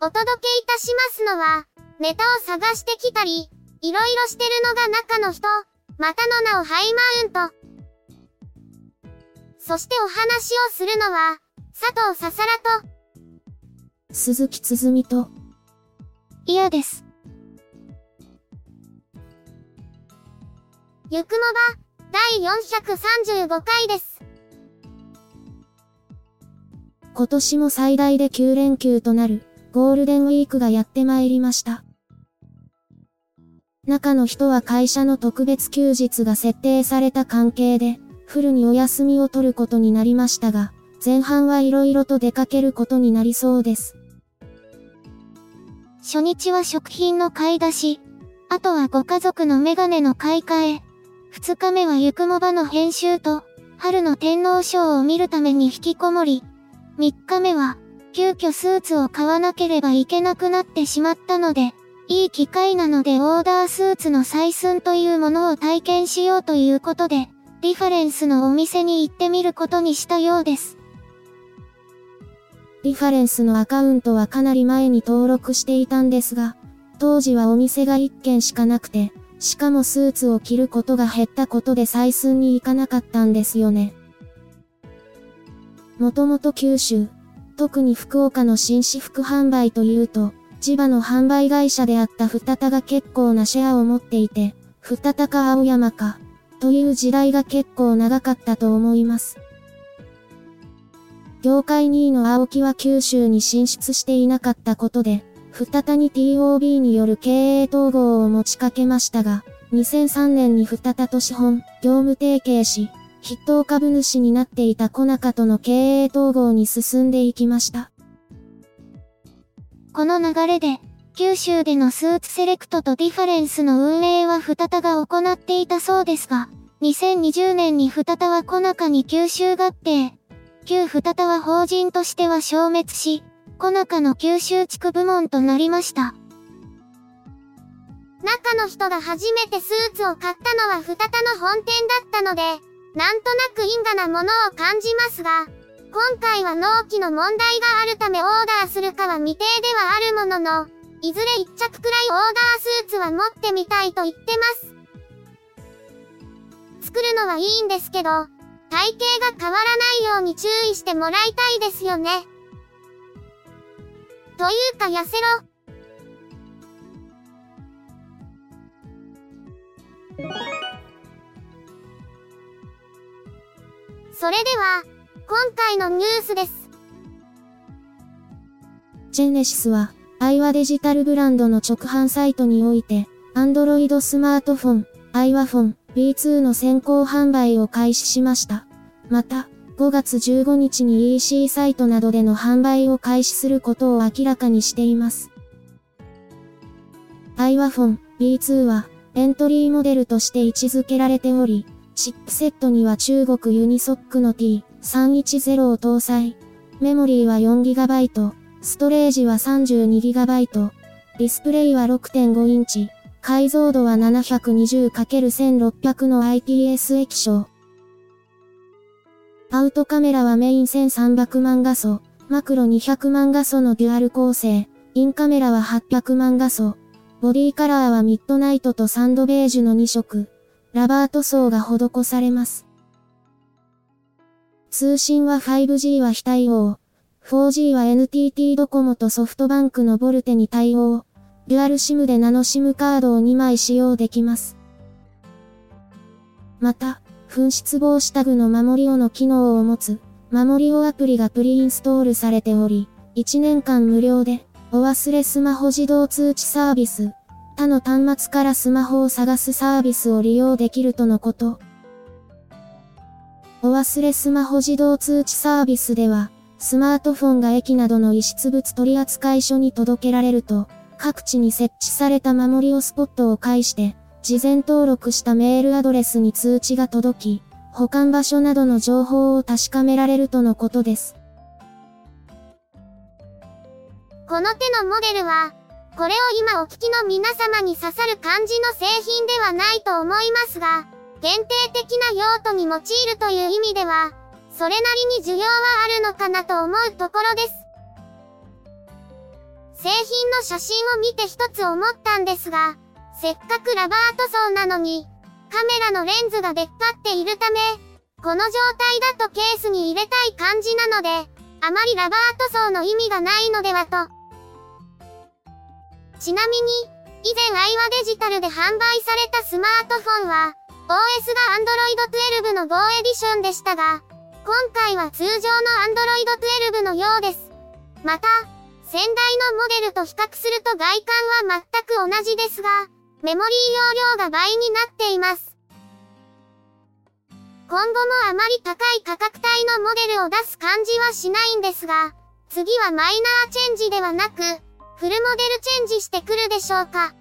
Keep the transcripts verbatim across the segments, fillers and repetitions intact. お届けいたしますのは、ネタを探してきたり、いろいろしてるのが中の人、またの名をハイマウント。そしてお話をするのは、佐藤ささらと、鈴木つづみと、いやです。ゆくもば、第よんひゃくさんじゅうごかいです。今年も最大できゅうれんきゅうとなるゴールデンウィークがやってまいりました。中の人は会社の特別休日が設定された関係でフルにお休みを取ることになりましたが、前半はいろいろと出かけることになりそうです。初日は食品の買い出し、あとはご家族のメガネの買い替え、二日目はゆくもばの編集と春の天皇賞を見るために引きこもり、みっかめは、急遽スーツを買わなければいけなくなってしまったので、いい機会なのでオーダースーツの採寸というものを体験しようということで、リファレンスのお店に行ってみることにしたようです。リファレンスのアカウントはかなり前に登録していたんですが、当時はお店がいっけんしかなくて、しかもスーツを着ることが減ったことで採寸に行かなかったんですよね。もともと九州、特に福岡の紳士服販売というと、地場の販売会社であった二田が結構なシェアを持っていて、二田か青山か、という時代が結構長かったと思います。業界にいの青木は九州に進出していなかったことで、二田に ティーオービー による経営統合を持ちかけましたが、にせんさんねんに二田と資本、業務提携し、筆頭株主になっていた小中との経営統合に進んでいきました。この流れで、九州でのスーツセレクトとディファレンスの運営は二田が行っていたそうですが、にせんにじゅうねんに二田は小中に吸収合併。旧二田は法人としては消滅し、小中の九州地区部門となりました。中の人が初めてスーツを買ったのは二田の本店だったので、なんとなく因果なものを感じますが、今回は納期の問題があるためオーダーするかは未定ではあるものの、いずれ一着くらいオーダースーツは持ってみたいと言ってます。作るのはいいんですけど、体型が変わらないように注意してもらいたいですよね。というか痩せろ。それでは、今回のニュースです。ジェネシスは、アイワデジタルブランドの直販サイトにおいて、Android スマートフォン、アイワフォン、ビーツー の先行販売を開始しました。また、ごがつじゅうごにちに イーシー サイトなどでの販売を開始することを明らかにしています。アイワフォン、ビーツー は、エントリーモデルとして位置づけられており、チップセットには中国ユニソックの ティーさんびゃくじゅう を搭載。メモリーは よんギガバイト、ストレージは さんじゅうにギガバイト、ディスプレイは ろくてんごインチ、解像度は ななひゃくにじゅうかけるせんろっぴゃく の アイピーエス 液晶。アウトカメラはメインせんさんびゃくまんがそ、マクロにひゃくまんがそのデュアル構成、インカメラははっぴゃくまんがそ、ボディカラーはミッドナイトとサンドベージュのにしょく。ラバー塗装が施されます。通信は ファイブジー は非対応、フォージー は エヌティーティー ドコモとソフトバンクのボルテに対応、デュアル シム でナノ シム カードをにまい使用できます。また、紛失防止タグの守りをの機能を持つ、守りをアプリがプリインストールされており、いちねんかん無料で、お忘れスマホ自動通知サービス、他の端末からスマホを探すサービスを利用できるとのこと。お忘れスマホ自動通知サービスでは、スマートフォンが駅などの遺失物取扱所に届けられると、各地に設置された守りをスポットを介して、事前登録したメールアドレスに通知が届き、保管場所などの情報を確かめられるとのことです。この手のモデルは、これを今お聞きの皆様に刺さる感じの製品ではないと思いますが、限定的な用途に用いるという意味では、それなりに需要はあるのかなと思うところです。製品の写真を見て一つ思ったんですが、せっかくラバー塗装なのに、カメラのレンズが出っ張っているため、この状態だとケースに入れたい感じなので、あまりラバー塗装の意味がないのではと。ちなみに、以前アイワデジタルで販売されたスマートフォンは、オーエス が アンドロイド じゅうに の フォー エディションでしたが、今回は通常の アンドロイド じゅうに のようです。また、先代のモデルと比較すると外観は全く同じですが、メモリー容量が倍になっています。今後もあまり高い価格帯のモデルを出す感じはしないんですが、次はマイナーチェンジではなく、フルモデルチェンジしてくるでしょうか。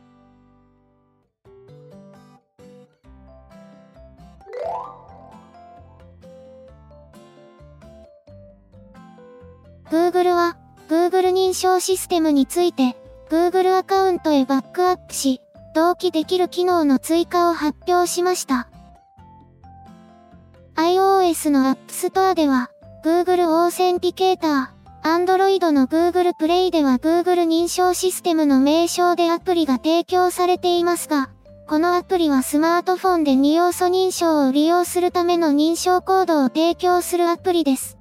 Google は Google 認証システムについて Google アカウントへバックアップし、同期できる機能の追加を発表しました。iOS の App Store では Google オーセンティケーター、Android の Google プレイでは Google 認証システムの名称でアプリが提供されていますが、このアプリはスマートフォンで二要素認証を利用するための認証コードを提供するアプリです。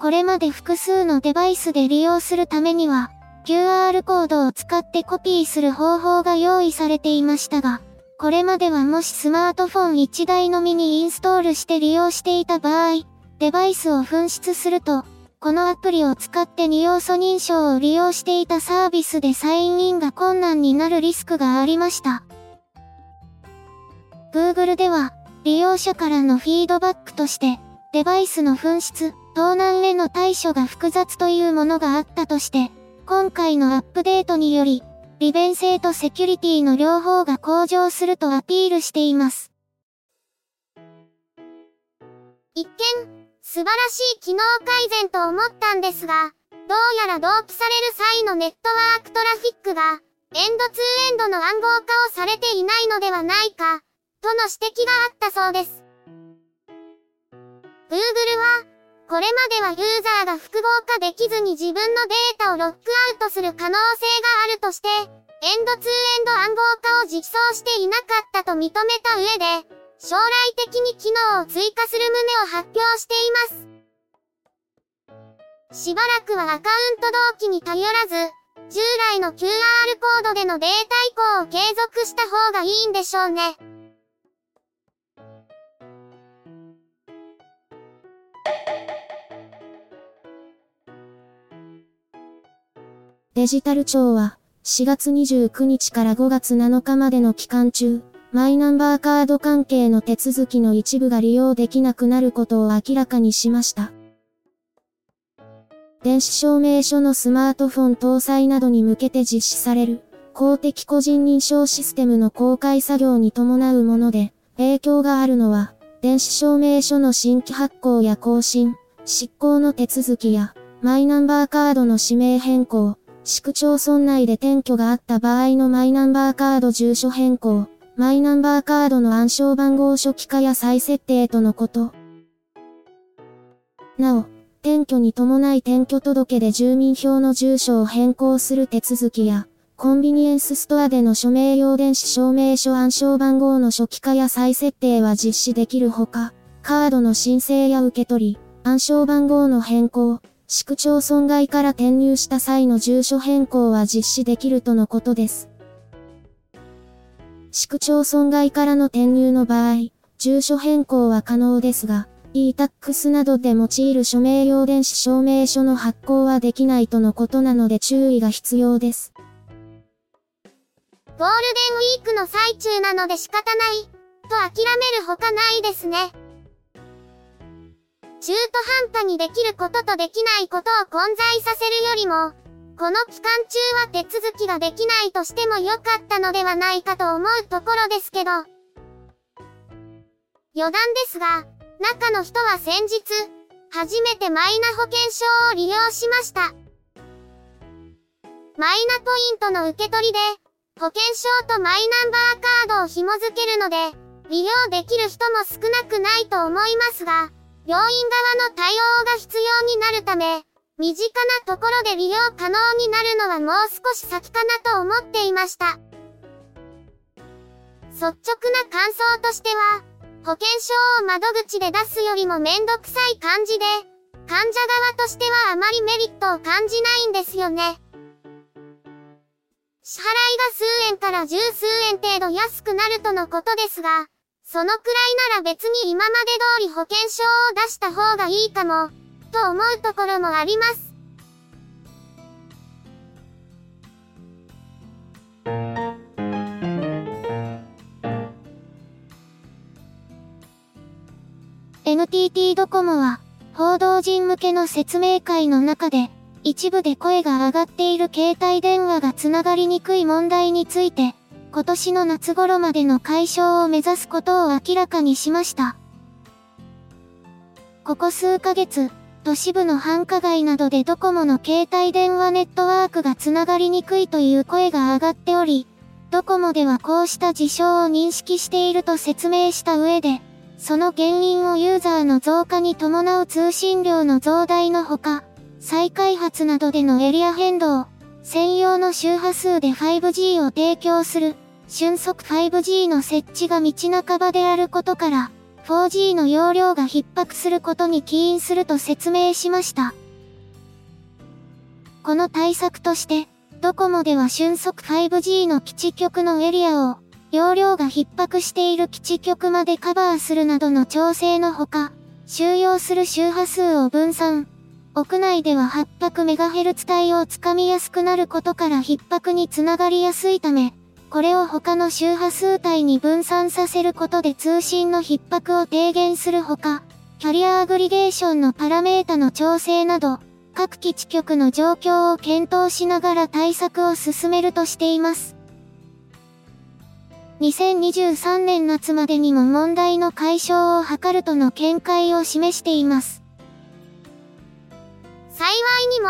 これまで複数のデバイスで利用するためには、キューアール コードを使ってコピーする方法が用意されていましたが、これまではもしスマートフォンいちだいのみにインストールして利用していた場合、デバイスを紛失すると、このアプリを使って二要素認証を利用していたサービスでサインインが困難になるリスクがありました。Google では、利用者からのフィードバックとして、デバイスの紛失、盗難への対処が複雑というものがあったとして、今回のアップデートにより、利便性とセキュリティの両方が向上するとアピールしています。一見、素晴らしい機能改善と思ったんですが、どうやら同期される際のネットワークトラフィックが、エンドツーエンドの暗号化をされていないのではないか、との指摘があったそうです。Google は、これまではユーザーが複合化できずに自分のデータをロックアウトする可能性があるとして、エンドツーエンド暗号化を実装していなかったと認めた上で、将来的に機能を追加する旨を発表しています。しばらくはアカウント同期に頼らず、従来の キューアール コードでのデータ移行を継続した方がいいんでしょうね。デジタル庁はしがつにじゅうくにちからごがつなのかまでの期間中、マイナンバーカード関係の手続きの一部が利用できなくなることを明らかにしました。電子証明書のスマートフォン搭載などに向けて実施される公的個人認証システムの公開作業に伴うもので、影響があるのは電子証明書の新規発行や更新、執行の手続きやマイナンバーカードの氏名変更、市区町村内で転居があった場合のマイナンバーカード住所変更、マイナンバーカードの暗証番号初期化や再設定とのこと。なお、転居に伴い転居届で住民票の住所を変更する手続きや、コンビニエンスストアでの署名用電子証明書暗証番号の初期化や再設定は実施できるほか、カードの申請や受け取り、暗証番号の変更、市区町村外から転入した際の住所変更は実施できるとのことです。市区町村外からの転入の場合、住所変更は可能ですが、e-tax などで用いる署名用電子証明書の発行はできないとのことなので注意が必要です。ゴールデンウィークの最中なので仕方ない、と諦めるほかないですね。中途半端にできることとできないことを混在させるよりも、この期間中は手続きができないとしても良かったのではないかと思うところですけど。余談ですが、中の人は先日、初めてマイナ保険証を利用しました。マイナポイントの受け取りで、保険証とマイナンバーカードを紐付けるので、利用できる人も少なくないと思いますが、病院側の対応が必要になるため、身近なところで利用可能になるのはもう少し先かなと思っていました。率直な感想としては、保険証を窓口で出すよりもめんどくさい感じで、患者側としてはあまりメリットを感じないんですよね。支払いが数円から十数円程度安くなるとのことですが、そのくらいなら別に今まで通り保険証を出した方がいいかも、と思うところもあります。エヌティーティー ドコモは、報道陣向けの説明会の中で、一部で声が上がっている携帯電話がつながりにくい問題について、今年の夏頃までの解消を目指すことを明らかにしました。ここ数ヶ月、都市部の繁華街などでドコモの携帯電話ネットワークがつながりにくいという声が上がっており、ドコモではこうした事象を認識していると説明した上で、その原因をユーザーの増加に伴う通信量の増大のほか、再開発などでのエリア変動、専用の周波数で ファイブジー を提供する、瞬速 ファイブジー の設置が道半ばであることから、フォージー の容量が逼迫することに起因すると説明しました。この対策として、ドコモでは瞬速 ファイブジー の基地局のエリアを、容量が逼迫している基地局までカバーするなどの調整のほか、収容する周波数を分散。屋内では はっぴゃくメガヘルツ 帯をつかみやすくなることから逼迫につながりやすいため、これを他の周波数帯に分散させることで通信の逼迫を低減するほか、キャリアアグリゲーションのパラメータの調整など、各基地局の状況を検討しながら対策を進めるとしています。にせんにじゅうさんねん夏までにも問題の解消を図るとの見解を示しています。幸いにも、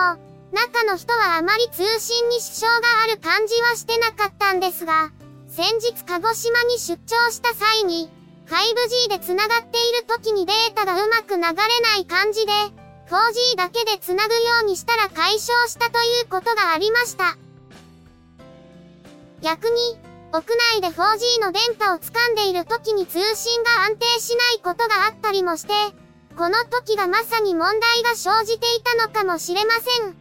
中の人はあまり通信に支障がある感じはしてなかったんですが、先日鹿児島に出張した際に、ファイブジー で繋がっている時にデータがうまく流れない感じで、フォージー だけで繋ぐようにしたら解消したということがありました。逆に、屋内で フォージー の電波を掴んでいる時に通信が安定しないことがあったりもして、この時がまさに問題が生じていたのかもしれません。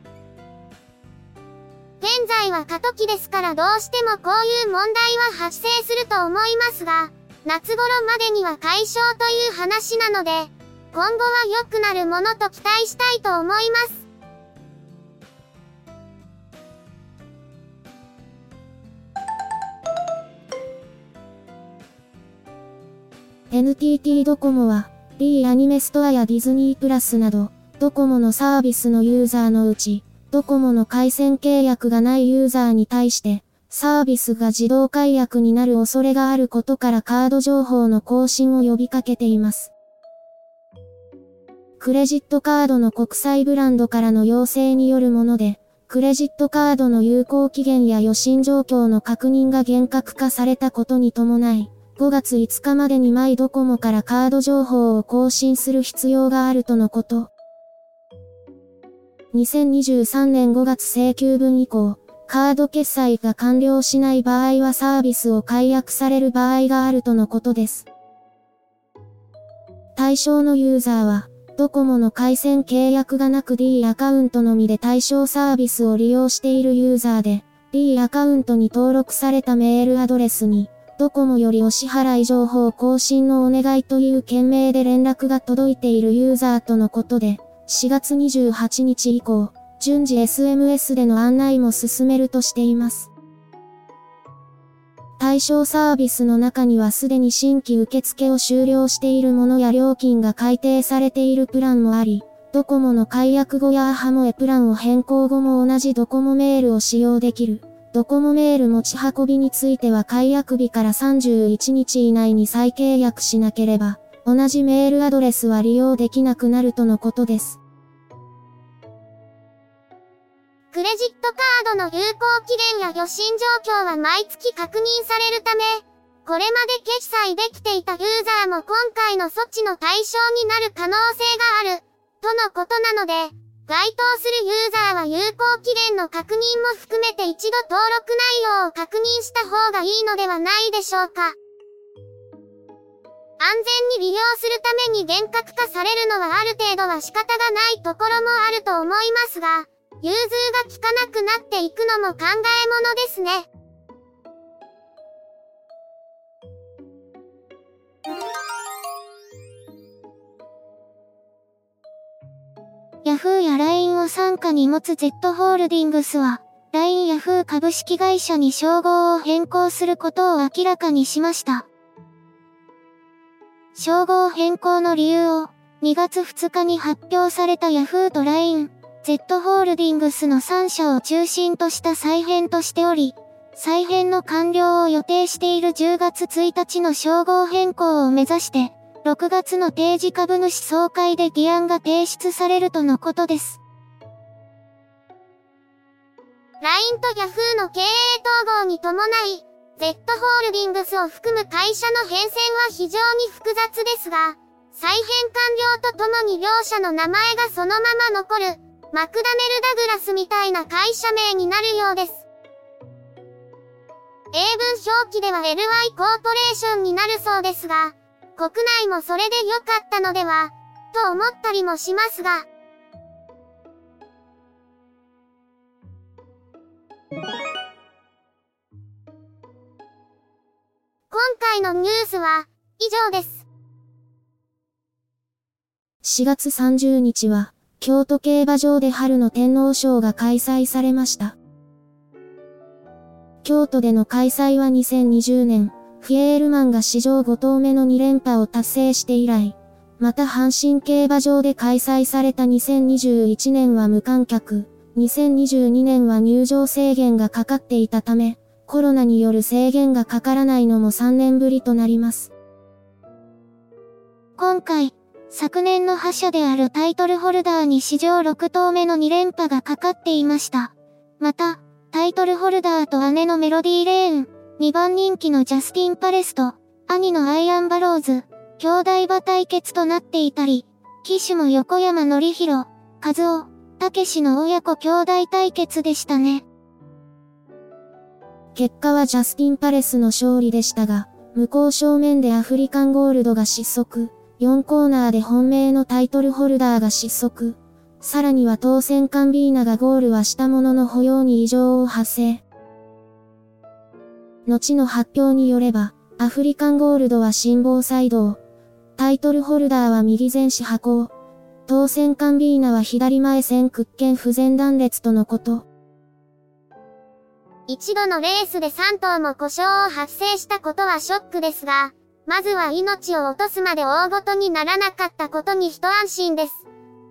現在は過渡期ですからどうしてもこういう問題は発生すると思いますが、夏頃までには解消という話なので、今後は良くなるものと期待したいと思います。エヌティーティー ドコモは、D アニメストアやディズニープラスなど、ドコモのサービスのユーザーのうち、ドコモの回線契約がないユーザーに対して、サービスが自動解約になる恐れがあることからカード情報の更新を呼びかけています。クレジットカードの国際ブランドからの要請によるもので、クレジットカードの有効期限や予診状況の確認が厳格化されたことに伴い、ごがついつかまでにマイドコモからカード情報を更新する必要があるとのこと。にせんにじゅうさんねんごがつ請求分以降、カード決済が完了しない場合はサービスを解約される場合があるとのことです。対象のユーザーは、ドコモの回線契約がなく D アカウントのみで対象サービスを利用しているユーザーで、D アカウントに登録されたメールアドレスに、ドコモよりお支払い情報更新のお願いという件名で連絡が届いているユーザーとのことで、しがつにじゅうはちにち以降、順次 エスエムエス での案内も進めるとしています。対象サービスの中にはすでに新規受付を終了しているものや料金が改定されているプランもあり、ドコモの解約後やahamoへプランを変更後も同じドコモメールを使用できる。ドコモメール持ち運びについては解約日からさんじゅういちにち以内に再契約しなければ、同じメールアドレスは利用できなくなるとのことです。クレジットカードの有効期限や余震状況は毎月確認されるため、これまで決済できていたユーザーも今回の措置の対象になる可能性がある、とのことなので、該当するユーザーは有効期限の確認も含めて一度登録内容を確認した方がいいのではないでしょうか。安全に利用するために厳格化されるのはある程度は仕方がないところもあると思いますが、融通が効かなくなっていくのも考えものですね。ヤフーや ライン を傘下に持つ Z ホールディングスは、ライン ヤフー株式会社に称号を変更することを明らかにしました。称号変更の理由を、にがつふつかに発表されたヤフーと ライン、Z ホールディングスのさんしゃを中心とした再編としており、再編の完了を予定しているじゅうがつついたちの称号変更を目指して、ろくがつの定時株主総会で議案が提出されるとのことです。ライン と Yahoo の経営統合に伴い、Z ホールディングスを含む会社の変遷は非常に複雑ですが、再編完了とともに両社の名前がそのまま残る、マクダメル・ダグラスみたいな会社名になるようです。英文表記では エルワイ コーポレーションになるそうですが、国内もそれで良かったのでは、と思ったりもしますが。今回のニュースは以上です。しがつさんじゅうにちは、京都競馬場で春の天皇賞が開催されました。京都での開催はにせんにじゅうねん、フィエールマンが史上ごとうめのにれんぱを達成して以来、また阪神競馬場で開催されたにせんにじゅういちねんは無観客、にせんにじゅうにねんは入場制限がかかっていたため、コロナによる制限がかからないのもさんねんぶりとなります。今回、昨年の覇者であるタイトルホルダーに史上ろくとうめのにれんぱがかかっていました。また、タイトルホルダーと姉のメロディーレーン、にばんにんきのジャスティン・パレスと、兄のアイアン・バローズ、兄弟馬対決となっていたり、騎手も横山典弘、和夫、武史の親子兄弟対決でしたね。結果はジャスティン・パレスの勝利でしたが、向こう正面でアフリカンゴールドが失速、よんコーナーで本命のタイトルホルダーが失速、さらには当選カンビーナがゴールはしたものの歩様に異常を発生。後の発表によれば、アフリカンゴールドは心房細動、タイトルホルダーは右前肢跛行、当選カンビーナは左前線屈腱不全断裂とのこと。一度のレースでさんとうも故障を発生したことはショックですが、まずは命を落とすまで大事にならなかったことに一安心です。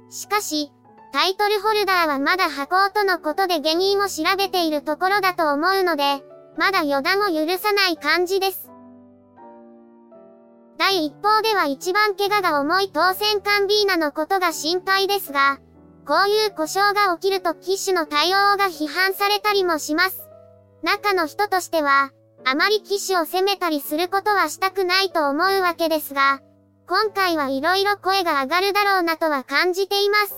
しかし、タイトルホルダーはまだ跛行とのことで原因を調べているところだと思うので、まだ予断を許さない感じです。第一報では一番怪我が重い当選カンビーナのことが心配ですが、こういう故障が起きると騎手の対応が批判されたりもします。中の人としては、あまり騎手を責めたりすることはしたくないと思うわけですが、今回はいろいろ声が上がるだろうなとは感じています。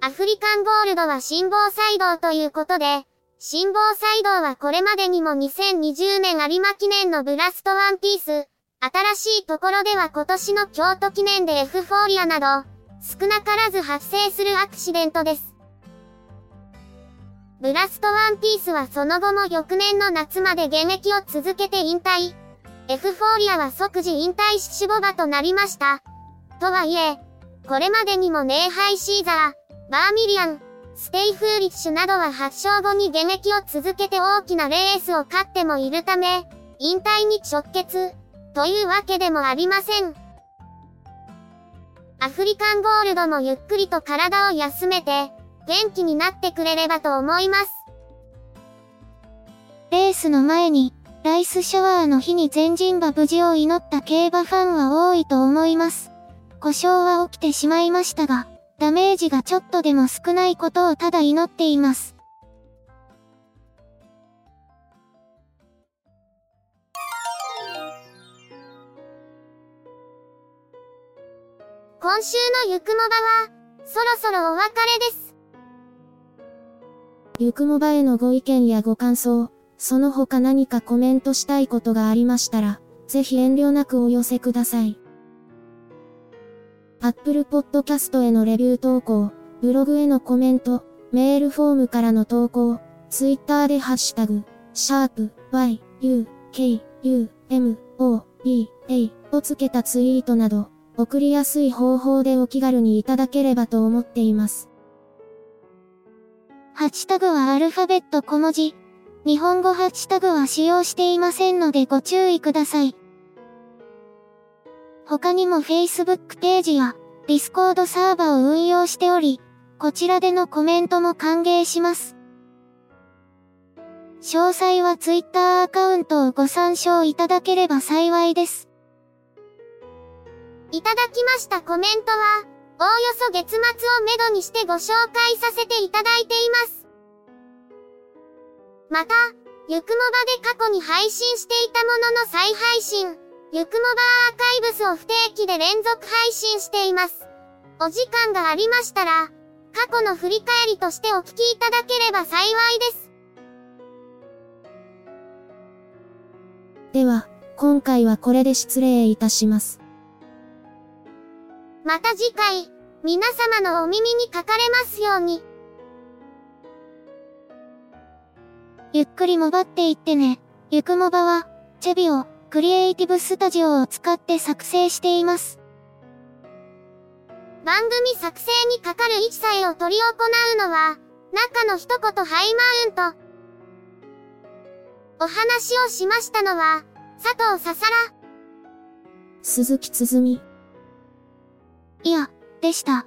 アフリカンゴールドは心房細動ということで、心房細動はこれまでにもにせんにじゅうねん有馬記念のブラストワンピース、新しいところでは今年の京都記念でエフフォーリアなど、少なからず発生するアクシデントです。ブラストワンピースはその後も翌年の夏まで現役を続けて引退。エフフォーリアは即時引退し守護馬となりました。とはいえ、これまでにもネイハイシーザー、バーミリアン、ステイフーリッシュなどは発症後に現役を続けて大きなレースを勝ってもいるため、引退に直結、というわけでもありません。アフリカンゴールドもゆっくりと体を休めて、元気になってくれればと思います。レースの前に、ライスシャワーの日に前人馬無事を祈った競馬ファンは多いと思います。故障は起きてしまいましたが、ダメージがちょっとでも少ないことをただ祈っています。今週のゆくもばは、そろそろお別れです。ゆくもばへのご意見やご感想、その他何かコメントしたいことがありましたら、ぜひ遠慮なくお寄せください。Apple Podcast へのレビュー投稿、ブログへのコメント、メールフォームからの投稿、Twitter でハッシュタグ、シャープ y, u, k, u, m, o, b, a をつけたツイートなど、送りやすい方法でお気軽にいただければと思っています。ハッシュタグはアルファベット小文字。日本語ハッシュタグは使用していませんのでご注意ください。他にも Facebook ページや Discord サーバを運用しており、こちらでのコメントも歓迎します。詳細は Twitter アカウントをご参照いただければ幸いです。いただきましたコメントは、おおよそ月末をめどにしてご紹介させていただいています。また、ゆくもばで過去に配信していたものの再配信、ゆくもばアーカイブスを不定期で連続配信しています。お時間がありましたら、過去の振り返りとしてお聞きいただければ幸いです。では、今回はこれで失礼いたします。また次回、皆様のお耳にかかれますように。ゆっくりもばっていってね。ゆくもばは、チェビオ、クリエイティブスタジオを使って作成しています。番組作成にかかる一切を取り行うのは、中の一言ハイマウント。お話をしましたのは、佐藤ささら、鈴木つづみ。いや、でした。